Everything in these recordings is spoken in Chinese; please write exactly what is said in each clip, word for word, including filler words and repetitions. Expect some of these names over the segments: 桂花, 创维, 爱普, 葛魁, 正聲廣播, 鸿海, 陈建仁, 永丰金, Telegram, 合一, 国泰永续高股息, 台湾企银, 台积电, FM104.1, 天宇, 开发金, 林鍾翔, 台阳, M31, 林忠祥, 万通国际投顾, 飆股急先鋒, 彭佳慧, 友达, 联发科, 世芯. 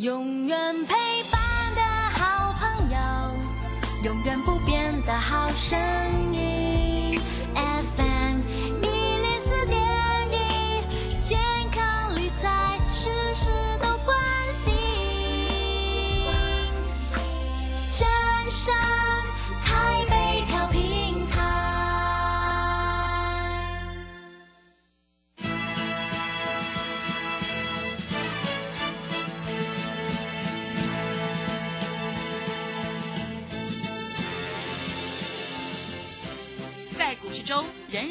永远陪伴的好朋友，永远不变的好声音。F M 一零四点一，健康理财事事都关心。真善台北调频台。在股市中，人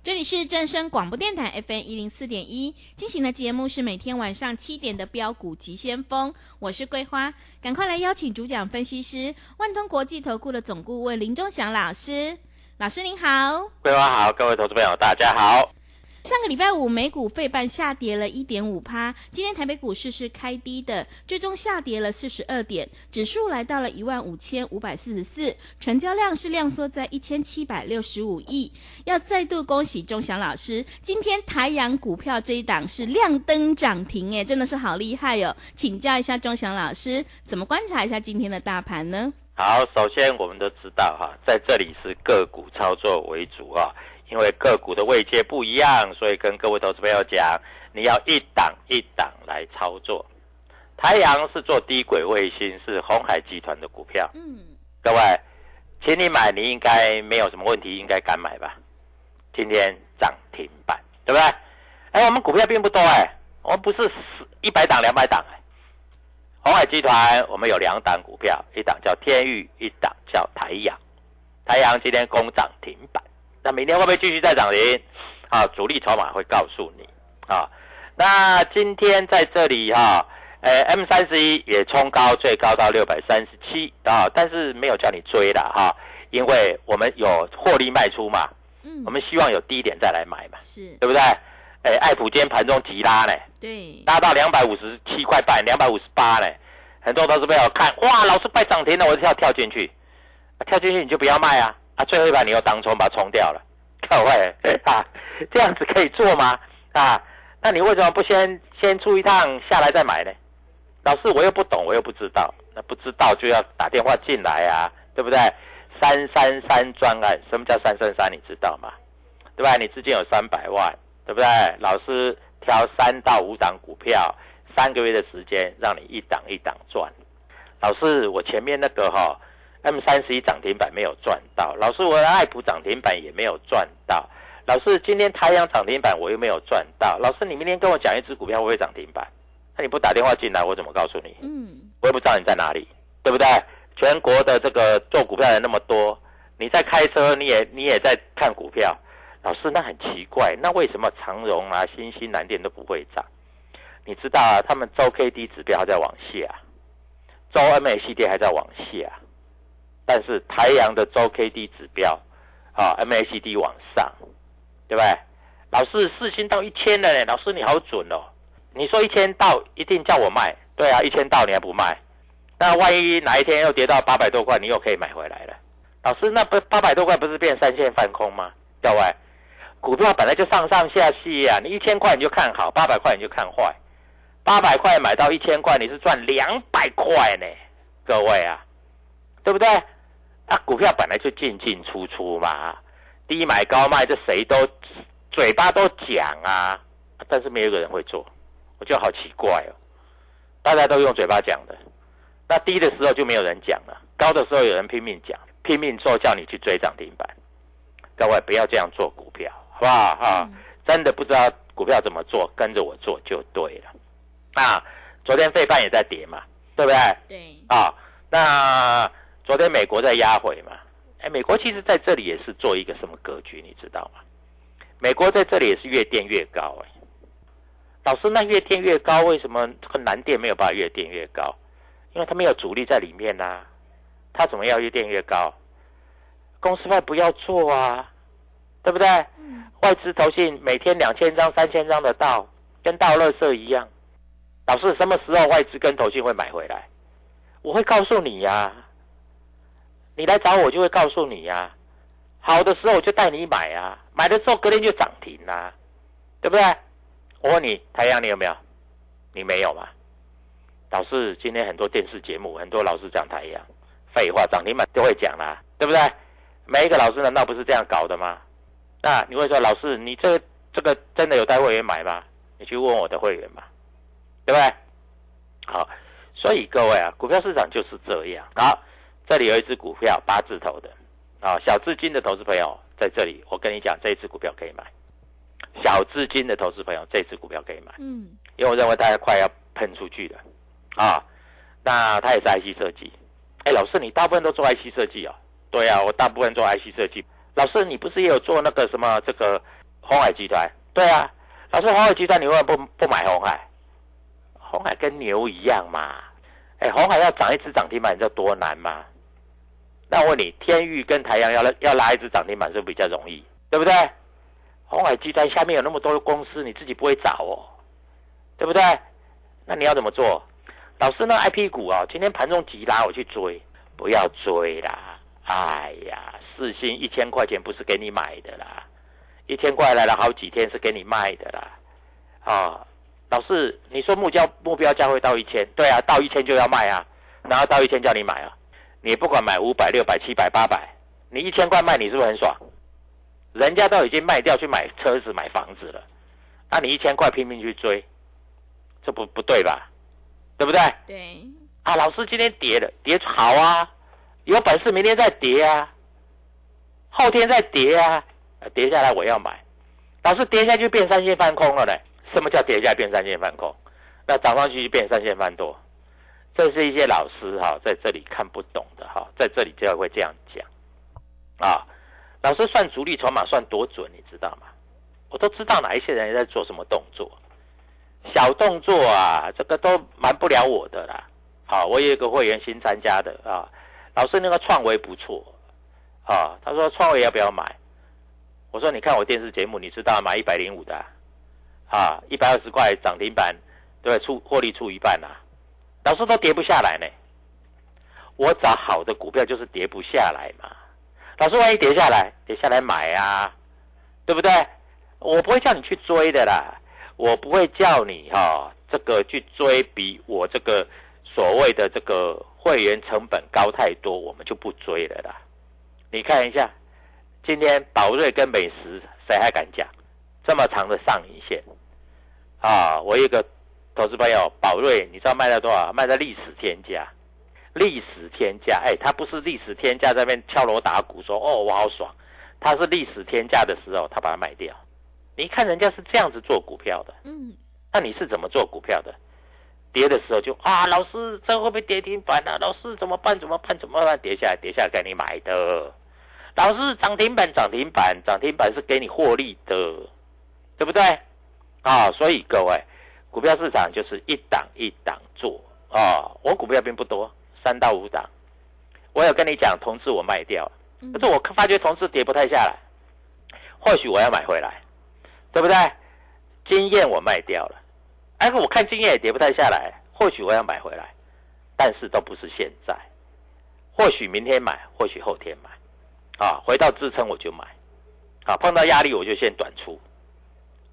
这里是正声广播电台 F M 一零四点一 进行的节目是每天晚上七点的标股急先锋，我是桂花，赶快来邀请主讲分析师万通国际投顾的总顾问林忠祥老师。老师您好。桂花好，各位投资朋友大家好。上个礼拜五美股费半下跌了 百分之一点五， 今天台北股市是开低的，最终下跌了四十二点，指数来到了一万五千五百四十四，成交量是量缩在一千七百六十五亿。要再度恭喜钟祥老师，今天台阳股票这一档是亮灯涨停，诶真的是好厉害哦。请教一下钟祥老师，怎么观察一下今天的大盘呢？好，首先我们都知道哈，在这里是个股操作为主啊，因为个股的位阶不一样，所以跟各位投资朋友讲，你要一档一档来操作。台阳是做低轨卫星，是鸿海集团的股票。嗯，各位，请你买，你应该没有什么问题，应该敢买吧？今天涨停板，对不对？哎，我们股票并不多哎、欸，我们不是一百档、两百档哎。鸿海集团我们有两档股票，一档叫天宇，一档叫台阳。台阳今天攻涨停板。那明天会不会继续再涨停？啊，主力筹码会告诉你啊。那今天在这里哈、啊，呃 ，M 三十一 也冲高，最高到六百三十七啊，但是没有叫你追了哈、啊，因为我们有获利卖出嘛，嗯，我们希望有低点再来买嘛，是，对不对？哎、欸，爱普今天盘中急拉呢，对，拉到两百五十七块半，两百五十八呢，很多投资朋友看，哇，老师快涨停了，我就要跳进去、啊，跳进去你就不要卖啊。啊，最后一盘你又当冲把它冲掉了，各位啊，这样子可以做吗？啊，那你为什么不先先出一趟下来再买呢？老师，我又不懂，我又不知道，那不知道就要打电话进来啊，对不对？三三三专案，什么叫三三三？你知道吗？对吧？你资金有三百万，对不对？老师挑三到五档股票，三个月的时间让你一档一档赚。老师，我前面那个哈、哦。M 三十一 涨停板没有赚到，老师我的爱普涨停板也没有赚到，老师今天台阳涨停板我又没有赚到，老师你明天跟我讲一只股票会不会涨停板？那你不打电话进来我怎么告诉你？嗯，我也不知道你在哪里，对不对？全国的这个做股票人那么多，你在开车你也你也在看股票，老师那很奇怪，那为什么长荣啊、新兴、南电都不会涨？你知道啊，他们周 K D 指标还在往下，周 M A C D 还在往下。但是台阳的周 K D 指标，啊 M A C D 往上，对不对？老师四星到一千了呢，老师你好准哦！你说一千到一定叫我卖，对啊，一千到你还不卖，那万一哪一天又跌到八百多块，你又可以买回来了。老师，那不八百多块不是变三线翻空吗？各位，股票本来就上上下下啊，你一千块你就看好，八百块你就看坏，八百块买到一千块，你是赚两百块呢，各位啊，对不对？啊，股票本来就进进出出嘛，低买高卖，这谁都嘴巴都讲啊，但是没有一个人会做，我觉得好奇怪哦。大家都用嘴巴讲的，那低的时候就没有人讲了，高的时候有人拼命讲，拼命做叫你去追涨停板。各位不要这样做股票，好不好？哈、嗯，真的不知道股票怎么做，跟着我做就对了。那昨天费半也在跌嘛，对不对？对。啊，那昨天美国在压回嘛，哎，美国其实在这里也是做一个什么格局，你知道吗？美国在这里也是越垫越高、欸。老师，那越垫越高，为什么这个南电没有办法越垫越高？因为它没有主力在里面啊，它怎么要越垫越高？公司派不要做啊，对不对？嗯、外资投信每天两千张、三千张的到，跟倒垃圾一样。老师，什么时候外资跟投信会买回来？我会告诉你啊，你来找我就会告诉你啊。好的时候我就带你买啊，买的时候隔天就涨停啊，对不对？我问你，台阳你有没有？你没有嘛？老师，今天很多电视节目，很多老师讲台阳，废话，涨停板都会讲啦，对不对？每一个老师难道不是这样搞的吗？那你会说，老师，你这这个真的有带会员买吗？你去问我的会员嘛，对不对？好，所以各位啊，股票市场就是这样。好，这里有一只股票八字头的啊，小资金的投资朋友在这里，我跟你讲，这一只股票可以买。小资金的投资朋友，这一只股票可以买，嗯，因为我认为它快要喷出去了啊。那它也是 I C 设计。哎，老师，你大部分都做 I C 设计哦？对啊，我大部分做 I C 设计。老师，你不是也有做那个什么这个鸿海集团？对啊。老师，鸿海集团你为什么不不买鸿海？鸿海跟牛一样嘛。哎，鸿海要涨一只涨停板，你知道多难吗？那我问你，天域跟台阳要要拉一只涨停板是不是比较容易？对不对？鸿海集团下面有那么多的公司，你自己不会找哦，对不对？那你要怎么做？老师，那 I P 股啊，今天盘中急拉，我去追，不要追啦！哎呀，世芯一千块钱不是给你买的啦，一千块来了好几天是给你卖的啦。啊，老师，你说目标目标价会到一千，对啊，到一千就要卖啊，然后到一千叫你买啊，你不管买五百、六百、七百、八百，你一千块卖，你是不是很爽？人家都已经卖掉去买车子买房子了，那你一千块拼命去追，这不不对吧？对不对？对。啊，老师今天跌了，跌好啊，有本事明天再跌啊，后天再跌啊，啊跌下来我要买。老师跌下去变三线翻空了呢？什么叫跌下来变三线翻空？那涨上去就变三线翻多，这是一些老师哈、哦、在这里看不懂的哈、哦，在这里就会这样讲啊。老师算主力筹码算多准，你知道吗？我都知道哪一些人在做什么动作，小动作啊，这个都瞒不了我的啦。好、啊，我有一个会员新参加的啊，老师那个创维不错啊，他说创维要不要买？我说你看我电视节目，你知道买一百零五的啊，一百二十块涨停板，对，出获利出一半啊，老师都跌不下来呢。我找好的股票就是跌不下来嘛。老师，万一跌下来，跌下来买啊，对不对？我不会叫你去追的啦，我不会叫你哈、哦、这个去追比我这个所谓的这个会员成本高太多，我们就不追了啦。你看一下，今天宝瑞跟美食谁还敢讲？这么长的上影线啊！我一个投资朋友宝瑞，你知道卖到多少？卖到历史天价。历史天价，哎，他不是历史天价在那边敲锣打鼓说哦我好爽，他是历史天价的时候他把它卖掉。你看人家是这样子做股票的，嗯，那你是怎么做股票的？跌的时候就啊，老师这会不会跌停板啊？老师怎么办？怎么办？怎么办？跌下来，跌下来给你买的。老师涨停板，涨停板，涨停板是给你获利的，对不对？啊，所以各位，股票市场就是一档一档做啊。我股票并不多。三到五档，我有跟你讲，同志我卖掉了，可是我发觉同志跌不太下来，或许我要买回来，对不对？经验我卖掉了，哎，我看经验也跌不太下来，或许我要买回来，但是都不是现在，或许明天买，或许后天买，啊，回到支撑我就买，啊，碰到压力我就先短出。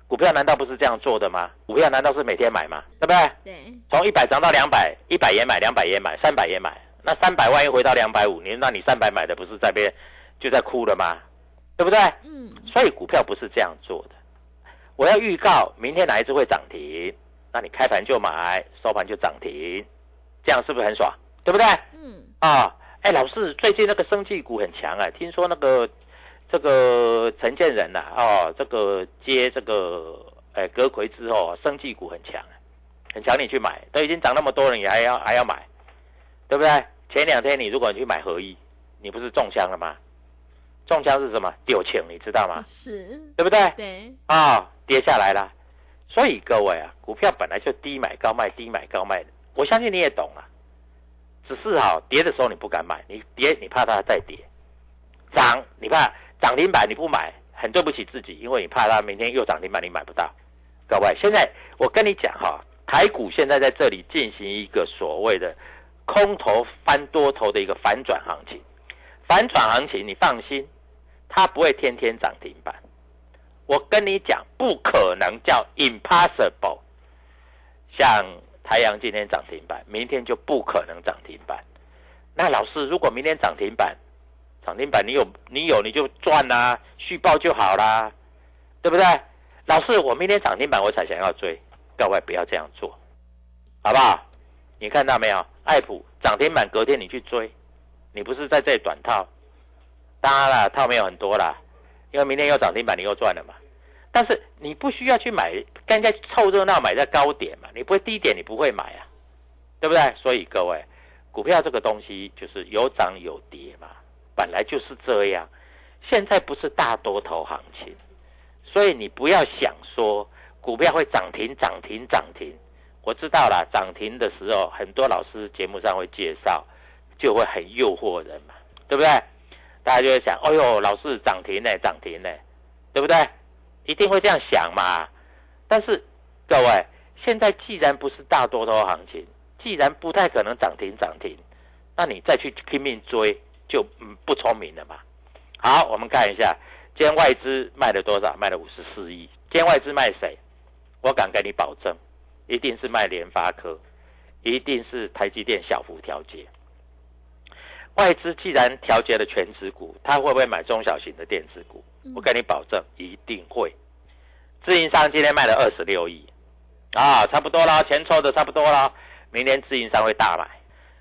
股票难道不是这样做的吗？股票难道是每天买吗？对不对？对。从一百涨到两百， 一百也买 ,两百 也买 ,三百 也买。那三百万一回到两百五十，那你三百买的不是在边就在哭了吗？对不对？嗯。所以股票不是这样做的。我要预告明天哪一只会涨停，那你开盘就买，收盘就涨停。这样是不是很爽？对不对？嗯。啊，哎，老师，最近那个生技股很强啊，听说那个这个陈建仁呐、啊，哦，这个接这个哎葛魁之后，生技股很强，很强，你去买，都已经涨那么多了，你还要还要买，对不对？前两天你如果你去买合一，你不是中枪了吗？中枪是什么？丢钱，你知道吗？是，对不对？对。啊、哦，跌下来了。所以各位啊，股票本来就低买高卖，低买高卖的，我相信你也懂啊。只是好跌的时候你不敢买，你跌你怕它再跌，涨你怕涨停板你不买，很对不起自己，因为你怕它明天又涨停板你买不到。各位，现在我跟你讲哈、哦，台股现在在这里进行一个所谓的空头翻多头的一个反转行情，反转行情你放心，它不会天天涨停板。我跟你讲，不可能叫 impossible。像台阳今天涨停板，明天就不可能涨停板。那老师，如果明天涨停板，涨停板你有你有你就赚啦、啊，续报就好啦，对不对？老师，我明天涨停板我才想要追，各位不要这样做，好不好？你看到没有？爱普涨停板隔天你去追，你不是在这里短套？当然啦，套没有很多啦。因为明天又涨停板，你又赚了嘛。但是你不需要去买，跟人家凑热闹买在高点嘛，你不会低点，你不会买啊，对不对？所以各位，股票这个东西就是有涨有跌嘛，本来就是这样。现在不是大多头行情，所以你不要想说股票会涨停、涨停、涨停。我知道啦，涨停的时候很多老师节目上会介绍，就会很诱惑人嘛，对不对？大家就会想，哎呦，老是涨停呢，涨停呢，对不对？一定会这样想嘛。但是各位，现在既然不是大多头行情，既然不太可能涨停涨停，那你再去拼命追就、嗯、不聪明了嘛。好，我们看一下，今天外资卖了多少？卖了五十四亿。今天外资卖谁？我敢给你保证，一定是卖联发科，一定是台积电小幅调节。外资既然调节了全指股，他会不会买中小型的电子股？我跟你保证，一定会。自营商今天卖了二十六亿，啊，差不多了，钱抽的差不多了。明天自营商会大买。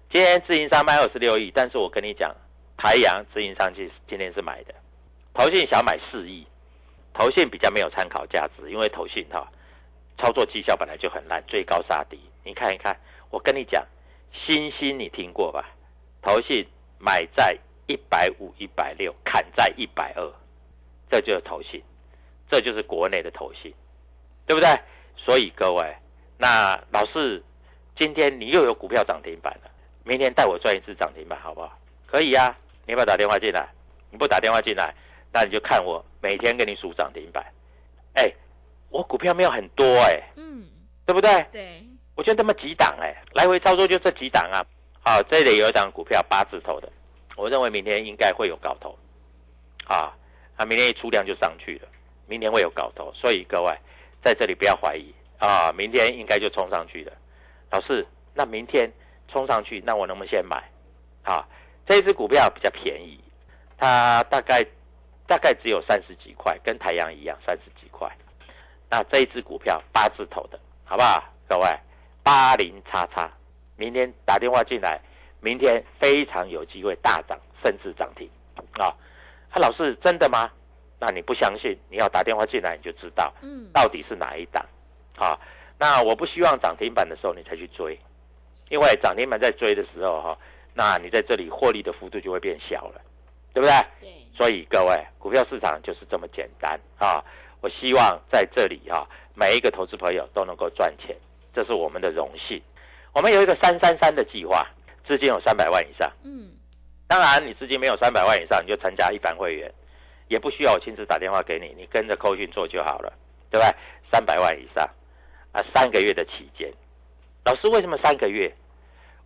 今天自营商卖二十六亿，但是我跟你讲，台阳自营商今天是买的，投信小买四亿，投信比较没有参考价值，因为投信哈、啊、操作绩效本来就很烂，追高杀低。你看一看，我跟你讲，新兴你听过吧？投信买在一百五十、一百六十，砍在一百二十，这就是投信，这就是国内的投信，对不对？所以各位，那老师，今天你又有股票涨停板了，明天带我赚一次涨停板好不好？可以啊，你要不要打电话进来？你不打电话进来，那你就看我每天给你数涨停板。哎，我股票没有很多哎、欸，嗯，对不对？对，我就这么几档哎、欸，来回操作就这几档啊。啊，这里有一档股票八字头的，我认为明天应该会有搞头，啊，啊，明天一出量就上去了，明天会有搞头，所以各位在这里不要怀疑啊，明天应该就冲上去了。老师，那明天冲上去，那我能不能先买？啊，这支股票比较便宜，它大概大概只有三十几块，跟台阳一样三十几块。那这一支股票八字头的，好不好？各位，八零叉叉。明天打电话进来，明天非常有机会大涨，甚至涨停啊！啊，老师真的吗？那你不相信，你要打电话进来你就知道，嗯，到底是哪一档啊？那我不希望涨停板的时候你才去追，因为涨停板在追的时候哈、啊，那你在这里获利的幅度就会变小了，对不对？对。所以各位，股票市场就是这么简单啊！我希望在这里哈、啊，每一个投资朋友都能够赚钱，这是我们的荣幸。我们有一个三三三的计划，资金有三百万以上。嗯，当然你资金没有三百万以上，你就参加一般会员，也不需要我亲自打电话给你，你跟着扣讯做就好了，对不对？三百万以上，啊，三个月的期间。老师，为什么三个月？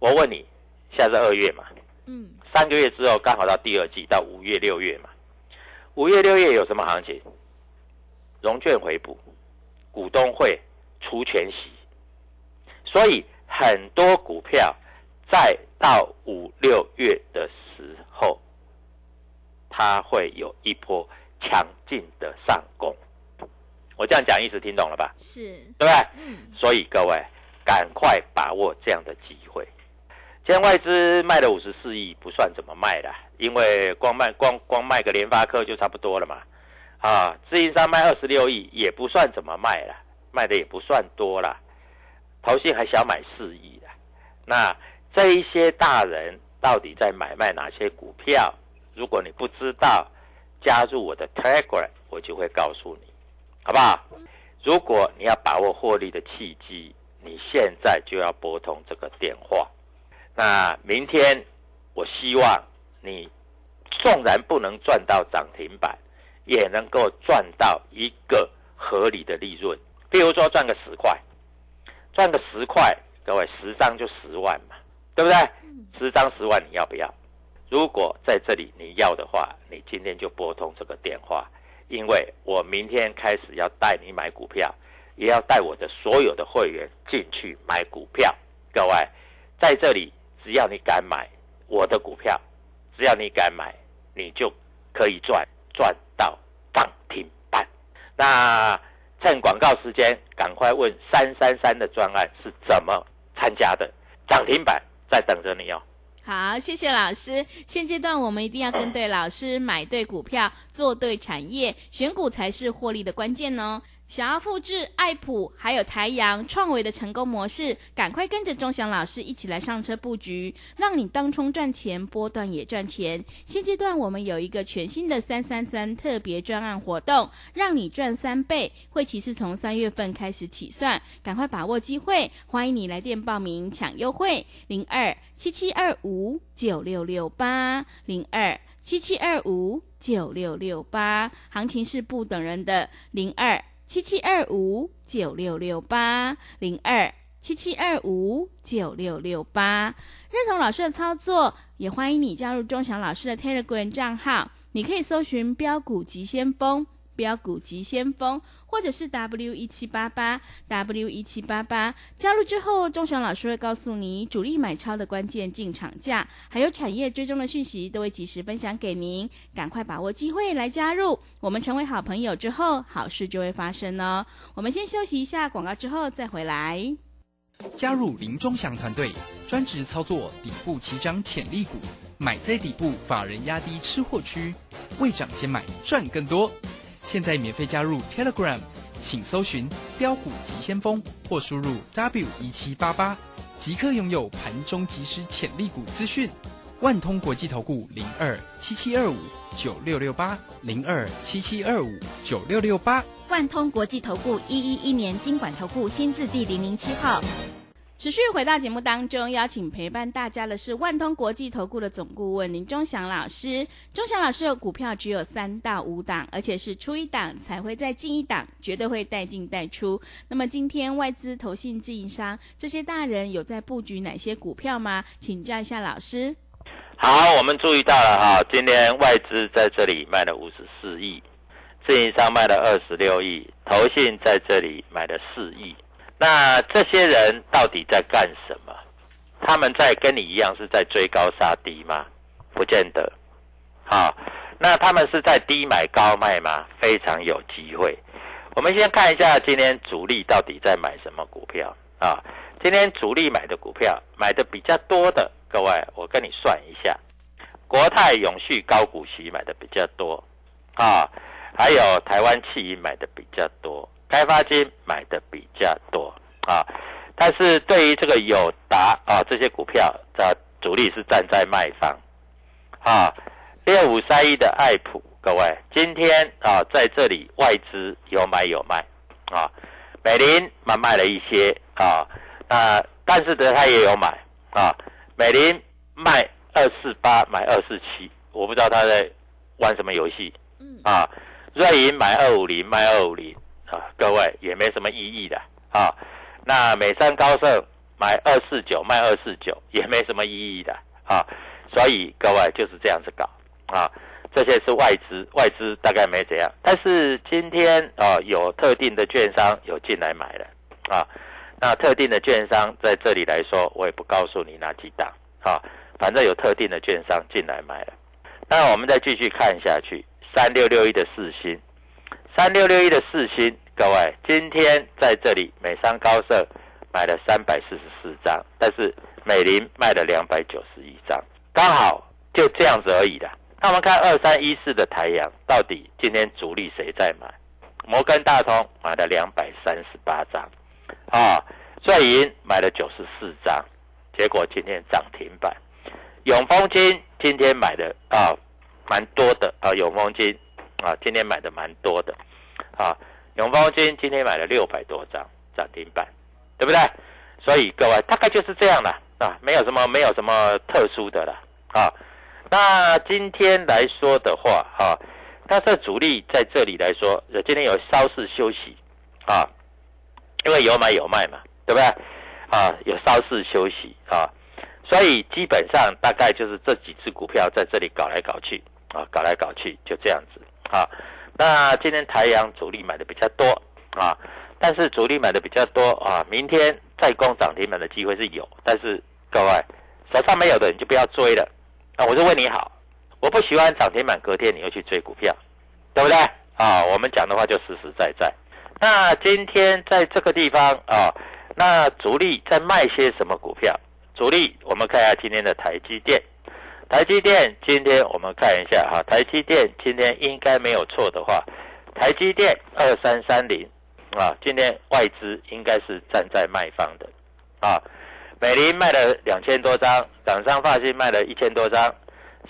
我问你，现在是二月嘛，嗯，三个月之后刚好到第二季，到五月六月嘛。五月六月有什么行情？融券回补、股东会、除权息，所以很多股票再到五六月的时候，它会有一波强劲的上攻。我这样讲意思听懂了吧？是，对不对？嗯。所以各位赶快把握这样的机会。现在外资卖了五十四亿，不算怎么卖啦，因为光卖光光卖个联发科就差不多了嘛。啊，自营商卖二十六亿也不算怎么卖啦，卖的也不算多啦。投信还小买四亿啦。那这一些大人到底在买卖哪些股票？如果你不知道，加入我的 Telegram， 我就会告诉你，好不好？如果你要把握获利的契机，你现在就要拨通这个电话。那明天我希望你纵然不能赚到涨停板，也能够赚到一个合理的利润。比如说赚个十块，赚个十块，各位十张就十万嘛，对不对？十张十万，你要不要？如果在这里你要的话，你今天就拨通这个电话，因为我明天开始要带你买股票，也要带我的所有的会员进去买股票。各位，在这里只要你敢买我的股票，只要你敢买，你就可以赚赚到涨停板。那趁广告时间，赶快问三三三的专案是怎么参加的，涨停板在等着你哦。好，谢谢老师。现阶段我们一定要跟对老师，买对股票，做对产业，选股才是获利的关键哦。想要复制爱普还有台阳、创维的成功模式，赶快跟着钟翔老师一起来上车布局，让你当冲赚钱，波段也赚钱。现阶段我们有一个全新的三三三特别专案活动，让你赚三倍，会期是从三月份开始起算，赶快把握机会，欢迎你来电报名抢优惠零二七七二五九六六八 零二七七二五九六六八，行情是不等人的零二七七二五九六六八 零二七七二五九六六八。认同老师的操作，也欢迎你加入钟翔老师的 Telegram 账号，你可以搜寻标股急先锋，标股急先锋，或者是 W一七八八 W一七八八。 加入之后，钟翔老师会告诉你主力买超的关键进场价，还有产业追踪的讯息，都会及时分享给您，赶快把握机会来加入我们。成为好朋友之后，好事就会发生哦。我们先休息一下广告，之后再回来。加入林钟翔团队，专职操作底部起涨潜力股，买在底部，法人压低吃货区，未涨先买赚更多。现在免费加入 Telegram， 请搜寻标股急先锋或输入 W一七八八， 即刻拥有盘中即时潜力股资讯。万通国际投顾零二七七二五九六六八 零二七七二五九六六八， 万通国际投顾一一一年金管投顾新字第零零七号。持续回到节目当中，邀请陪伴大家的是万通国际投顾的总顾问林钟翔老师。钟翔老师的股票只有三到五档，而且是出一档才会再进一档，绝对会带进带出。那么今天外资、投信、自营商这些大人有在布局哪些股票吗？请教一下老师。好，我们注意到了哈，今天外资在这里卖了五十四亿，自营商卖了二十六亿，投信在这里买了四亿。那这些人到底在干什么？他们在跟你一样是在追高杀低吗？不见得。好，那他们是在低买高卖吗？非常有机会。我们先看一下今天主力到底在买什么股票啊？今天主力买的股票，买的比较多的，各位，我跟你算一下，国泰永续高股息买的比较多啊，还有台湾企银买的比较多。开发金买的比较多啊，但是对于这个友达啊这些股票的主力是站在卖方啊。六五三一的爱普，各位，今天啊在这里外资有买有卖啊，美林买卖了一些啊，那但是呢他也有买啊，美林卖二四八买二四七，我不知道他在玩什么游戏啊，瑞银买二五零卖二五零。啊，各位也没什么意义的啊。那美山高盛买二四九卖二四九也没什么意义的啊。所以各位就是这样子搞啊。这些是外资，外资大概没怎样，但是今天啊有特定的券商有进来买了啊。那特定的券商在这里来说，我也不告诉你哪几档啊，反正有特定的券商进来买了。那我们再继续看下去，三六六一的世芯。三六六一的世芯，各位，今天在这里美商高盛买了三百四十四张，但是美林卖了两百九十一张，刚好就这样子而已啦。那我们看二三一四的台阳，到底今天主力谁在买？摩根大通买了两百三十八张，啊，瑞银买了九十四张，结果今天涨停板。永丰金今天买的啊，蛮多的啊，永丰金啊，今天买的蛮多的啊，永丰金今天买了六百多张，涨停板，对不对？所以各位大概就是这样啦，啊，没有什么没有什么特殊的啦，啊。那今天来说的话，啊，那这主力在这里来说，今天有稍事休息，啊，因为有买有卖嘛，对不对？啊，有稍事休息啊，所以基本上大概就是这几只股票在这里搞来搞去，啊，搞来搞去就这样子，啊。那今天台阳主力买的比较多，啊，但是主力买的比较多啊，明天再攻涨停板的机会是有，但是各位手上没有的你就不要追了。啊，我是为你好，我不喜欢涨停板隔天你又去追股票，对不对？啊，我们讲的话就实实在在。那今天在这个地方啊，那主力在卖些什么股票？主力我们看一下今天的台积电，台积电今天我们看一下哈，台积电今天应该没有错的话，台积电二三三零啊，今天外资应该是站在卖方的啊。美林卖了两千多张，掌上发信卖了一千多张，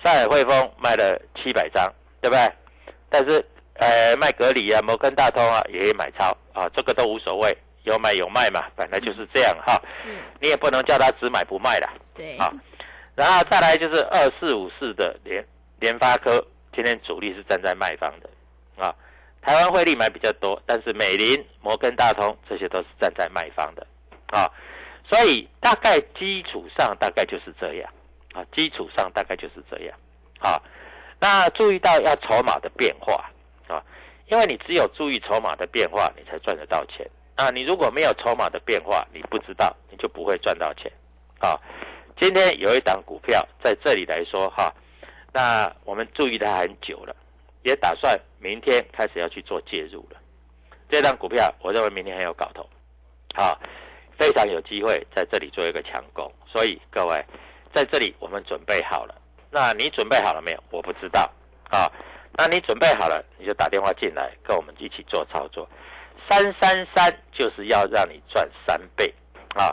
上海汇丰卖了七百张，对不对？但是，呃，麦格里啊、摩根大通啊也买超啊，这个都无所谓，有买有卖嘛，本来就是这样哈。你也不能叫他只买不卖啦。对。啊，然后再来就是二四五四的联联发科，今天主力是站在卖方的啊。台湾汇率买比较多，但是美林、摩根大通这些都是站在卖方的啊。所以大概基础上大概就是这样啊，基础上大概就是这样啊。那注意到要筹码的变化啊，因为你只有注意筹码的变化，你才赚得到钱啊。你如果没有筹码的变化，你不知道，你就不会赚到钱啊。今天有一档股票在这里来说哈、啊，那我们注意它很久了，也打算明天开始要去做介入了。这档股票我认为明天很有搞头，啊。非常有机会在这里做一个强攻，所以各位在这里我们准备好了。那你准备好了没有？我不知道啊。那你准备好了，你就打电话进来跟我们一起做操作。三三三就是要让你赚三倍啊！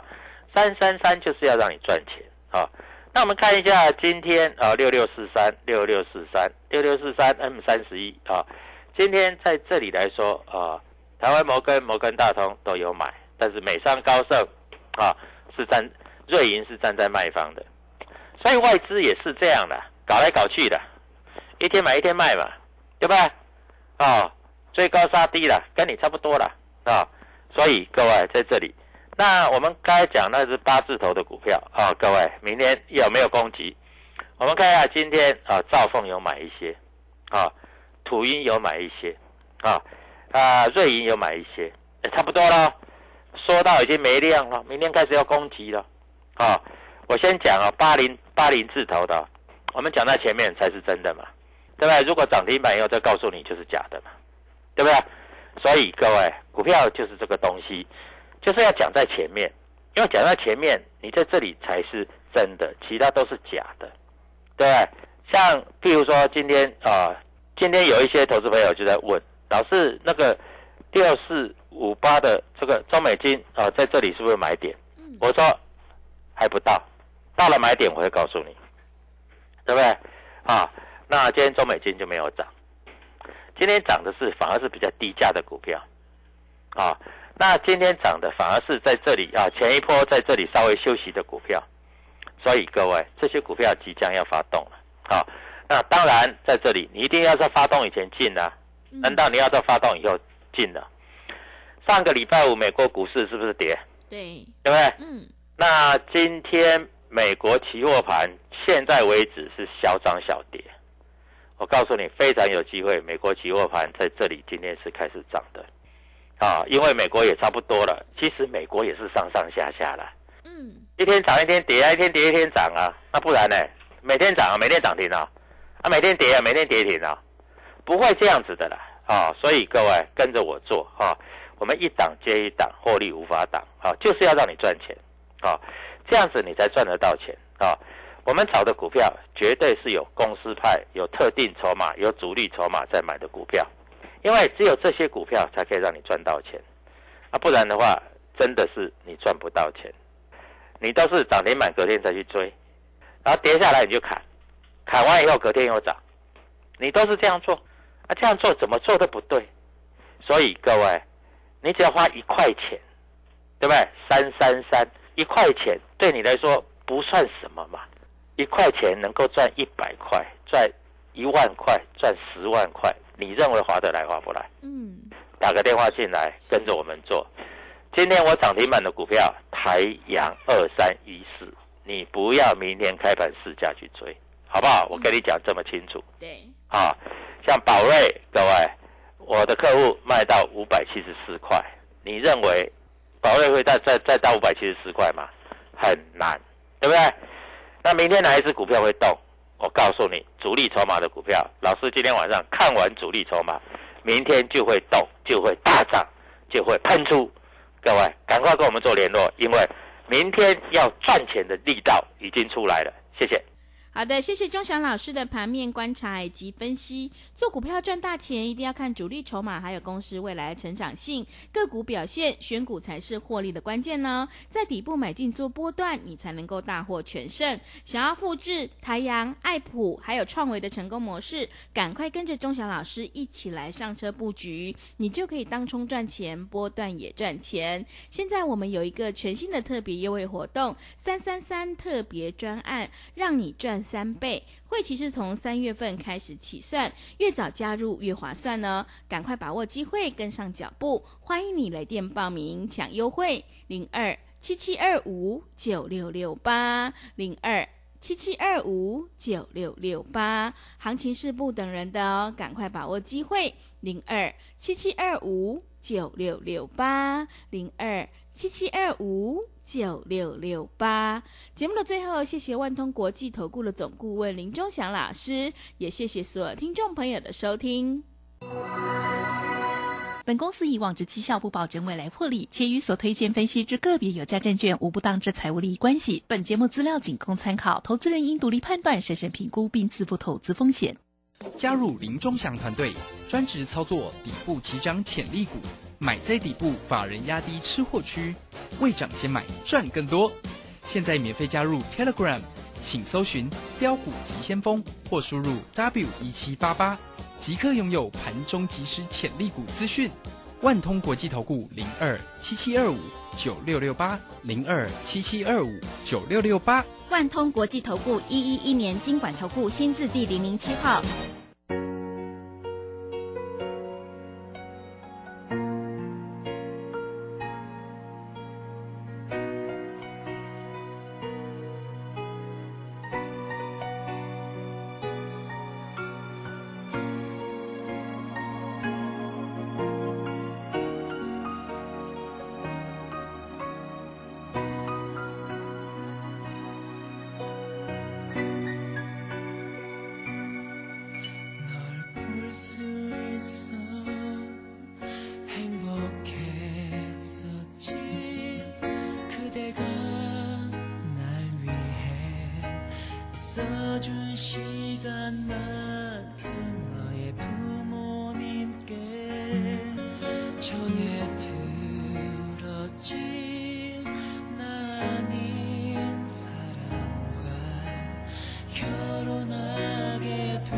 三三三就是要让你赚钱啊！那我们看一下今天啊，六六四三六六四三六六四三 M 三十一啊，今天在这里来说啊，台湾摩根、摩根大通都有买。但是美商高盛啊是站瑞银是站在卖方的，所以外资也是这样的，搞来搞去的，一天买一天卖嘛，对吧？啊，追高杀低了，跟你差不多了啊。所以各位在这里，那我们刚才讲那是八字头的股票啊，各位明天有没有攻击？我们看一下今天啊，兆丰有买一些啊，土银有买一些啊，啊瑞银有买一些，欸、差不多了。说到已经没量了，明天开始要攻击了，啊！我先讲啊，八零八零字头的，我们讲在前面才是真的嘛，对不对？如果涨停板以后再告诉你就是假的嘛，对不对？所以各位，股票就是这个东西，就是要讲在前面，因为讲在前面，你在这里才是真的，其他都是假的，对不对？像譬如说今天啊、呃，今天有一些投资朋友就在问，老是那个六四。五八的这个中美金啊，在这里是不是买点？我说还不到，到了买点我会告诉你，对不对？啊，那今天中美金就没有涨，今天涨的是反而是比较低价的股票，啊，那今天涨的反而是在这里啊，前一波在这里稍微休息的股票，所以各位这些股票即将要发动了，好、啊，那当然在这里你一定要在发动以前进啊，难道你要在发动以后进了？上个礼拜五美国股市是不是跌？对，对不对？嗯。那今天美国期货盘现在为止是小涨小跌，我告诉你非常有机会，美国期货盘在这里今天是开始涨的，啊，因为美国也差不多了。其实美国也是上上下下了，嗯，一天涨一天跌啊，一天跌一天涨啊，那不然呢？每天涨啊，每天涨停啊，啊，每天跌啊，每天跌停啊，不会这样子的啦，啊，所以各位跟着我做哈。啊，我们一档接一档，获利无法挡啊，就是要让你赚钱啊！这样子你才赚得到钱啊。我们炒的股票绝对是有公司派、有特定筹码、有主力筹码在买的股票，因为只有这些股票才可以让你赚到钱啊，不然的话真的是你赚不到钱，你都是涨停板隔天再去追，然后跌下来你就砍，砍完以后隔天又涨，你都是这样做啊，这样做怎么做都不对。所以各位，你只要花一块钱，对不对？三三三，一块钱对你来说不算什么嘛，一块钱能够赚一百块，赚一万块，赚十万块，你认为划得来划不来？嗯，打个电话进来跟着我们做。今天我涨停板的股票台阳二三一四，你不要明天开盘市价去追，好不好？我跟你讲这么清楚。嗯、对，啊，像宝瑞，各位，我的客户卖到五百七十四块，你认为宝瑞会再再再到五百七十四块吗？很难，对不对？那明天哪一只股票会动？我告诉你，主力筹码的股票，老师今天晚上看完主力筹码，明天就会动，就会大涨，就会喷出。各位赶快跟我们做联络，因为明天要赚钱的力道已经出来了。谢谢。好的，谢谢钟翔老师的盘面观察以及分析。做股票赚大钱一定要看主力筹码，还有公司未来的成长性，个股表现，选股才是获利的关键呢。在底部买进做波段，你才能够大获全胜。想要复制台阳、爱普还有创维的成功模式，赶快跟着钟翔老师一起来上车布局，你就可以当冲赚钱，波段也赚钱。现在我们有一个全新的特别优惠活动，三三三特别专案，让你赚三倍，会期是从三月份开始起算，越早加入越划算呢，赶快把握机会，跟上脚步，欢迎你来电报名抢优惠，零二七七二五九六六八，零二七七二五九六六八，行情是不等人的哦，赶快把握机会，零二七七二五九六六八，零二七七二五。九六六八。节目的最后，谢谢万通国际投顾的总顾问林钟翔老师，也谢谢所有听众朋友的收听。本公司以往之绩效不保证未来获利，且与所推荐分析之个别有价证券无不当之财务利益关系。本节目资料仅供参考，投资人应独立判断、审慎评估并自负投资风险。加入林钟翔团队，专职操作底部起涨潜力股。买在底部，法人压低吃货区，未涨先买赚更多。现在免费加入 Telegram， 请搜寻标股急先锋或输入 W 一七八八， 即刻拥有盘中即时潜力股资讯。万通国际投顾零二七七二五九六六八，零二七七二五九六六八。万通国际投顾一一一年金管投顾新字第零零七号。써준 시간만큼 너의 부모님께 전해 들었지. 나 아닌 사람과 결혼하게 돼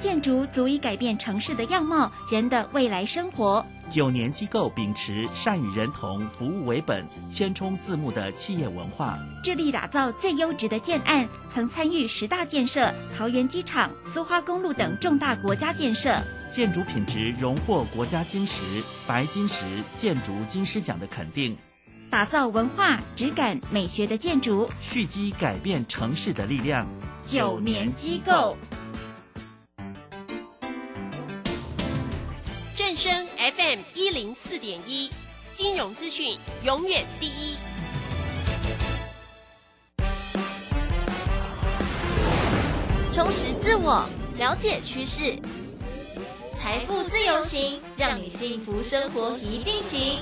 建筑足以改变城市的样貌，人的未来生活。九年机构秉持善与人同、服务为本、谦冲自牧的企业文化，致力打造最优质的建案，曾参与十大建设、桃园机场、苏花公路等重大国家建设。建筑品质荣获国家金石、白金石建筑金狮奖的肯定。打造文化、质感、美学的建筑，蓄积改变城市的力量。九年机构。正声 F M 一零四点一，金融资讯永远第一。充实自我，了解趋势，财富自由行，让你幸福生活一定行。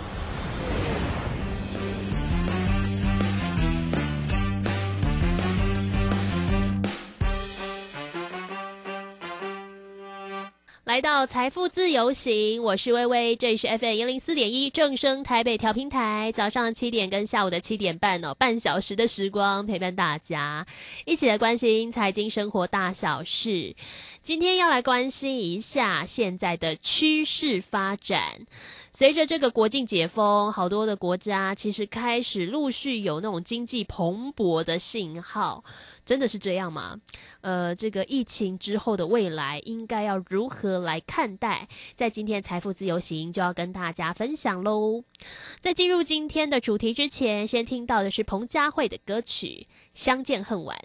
来到财富自由行，我是薇薇，这里是 F M 一零四点一 正声台北调频台，早上七点跟下午的七点半哦，半小时的时光陪伴大家，一起来关心财经生活大小事。今天要来关心一下现在的趋势发展。随着这个国境解封，好多的国家其实开始陆续有那种经济蓬勃的信号，真的是这样吗？呃，这个疫情之后的未来应该要如何来看待？在今天财富自由行就要跟大家分享喽。在进入今天的主题之前，先听到的是彭佳慧的歌曲《相见恨晚》。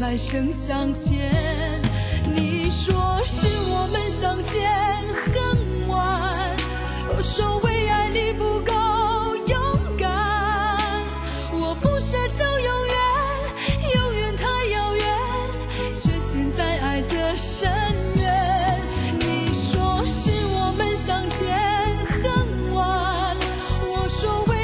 来生相见，你说是我们相见恨晚，我说为爱你不够勇敢，我不奢求永远，永远太遥远，却陷在爱的深渊。你说是我们相见恨晚，我说为